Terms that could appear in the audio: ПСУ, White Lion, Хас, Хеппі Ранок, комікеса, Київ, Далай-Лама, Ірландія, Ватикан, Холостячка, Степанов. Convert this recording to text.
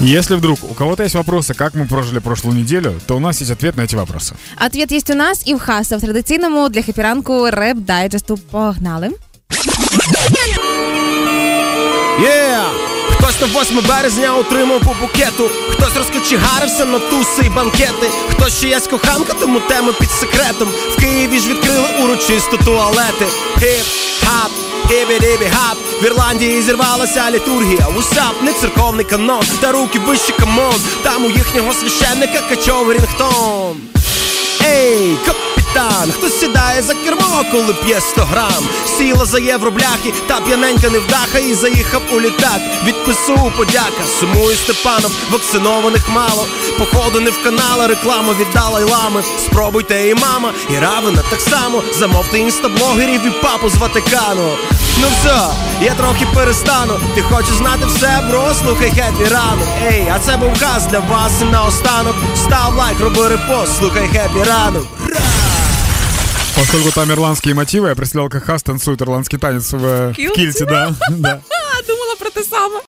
Если вдруг у кого-то есть вопросы, как мы прожили прошлую неделю, то у нас есть ответ на эти вопросы. Ответ есть у нас и в Хаса, в традиційному для Хеппі Ранку реп-дайджесту. Погнали! Хтось на 8 березня отримав по букету, хтось розкочегарився на туси й банкети, хтось ще є з коханка, тому теми під секретом. В Києві ж відкрили урочисто туалети. Хіп-хап, хібі-дібі-хап. В Ірландії зірвалася літургія. Усап, не церковний канон, та руки вище камон. Там у їхнього священника качовий рінгтон. Ей, капітан, хто сідає за кермо, коли п'є 100 грам? Сіла за євробляхи, та п'яненька невдаха, і заїхав у літак. Від ПСУ подяка, сумує Степанов, вакцинованих мало. Походу не вканала, реклама від Далай-Лами. Спробуйте і мама, і Равина так само. Замовте інстаблогерів і папу з Ватикану. Ну все, я трохи перестану. Ти хочеш знати все, бро, слухай Хеппі Ранок. Ей, а це був Хас для вас і наостанок. Став лайк, роби репост, слухай Хеппі Ранок. Поскольку там ирландские мотивы, я представлял, как Хас танцует ирландский танец в кильте, да. Думала про то самое.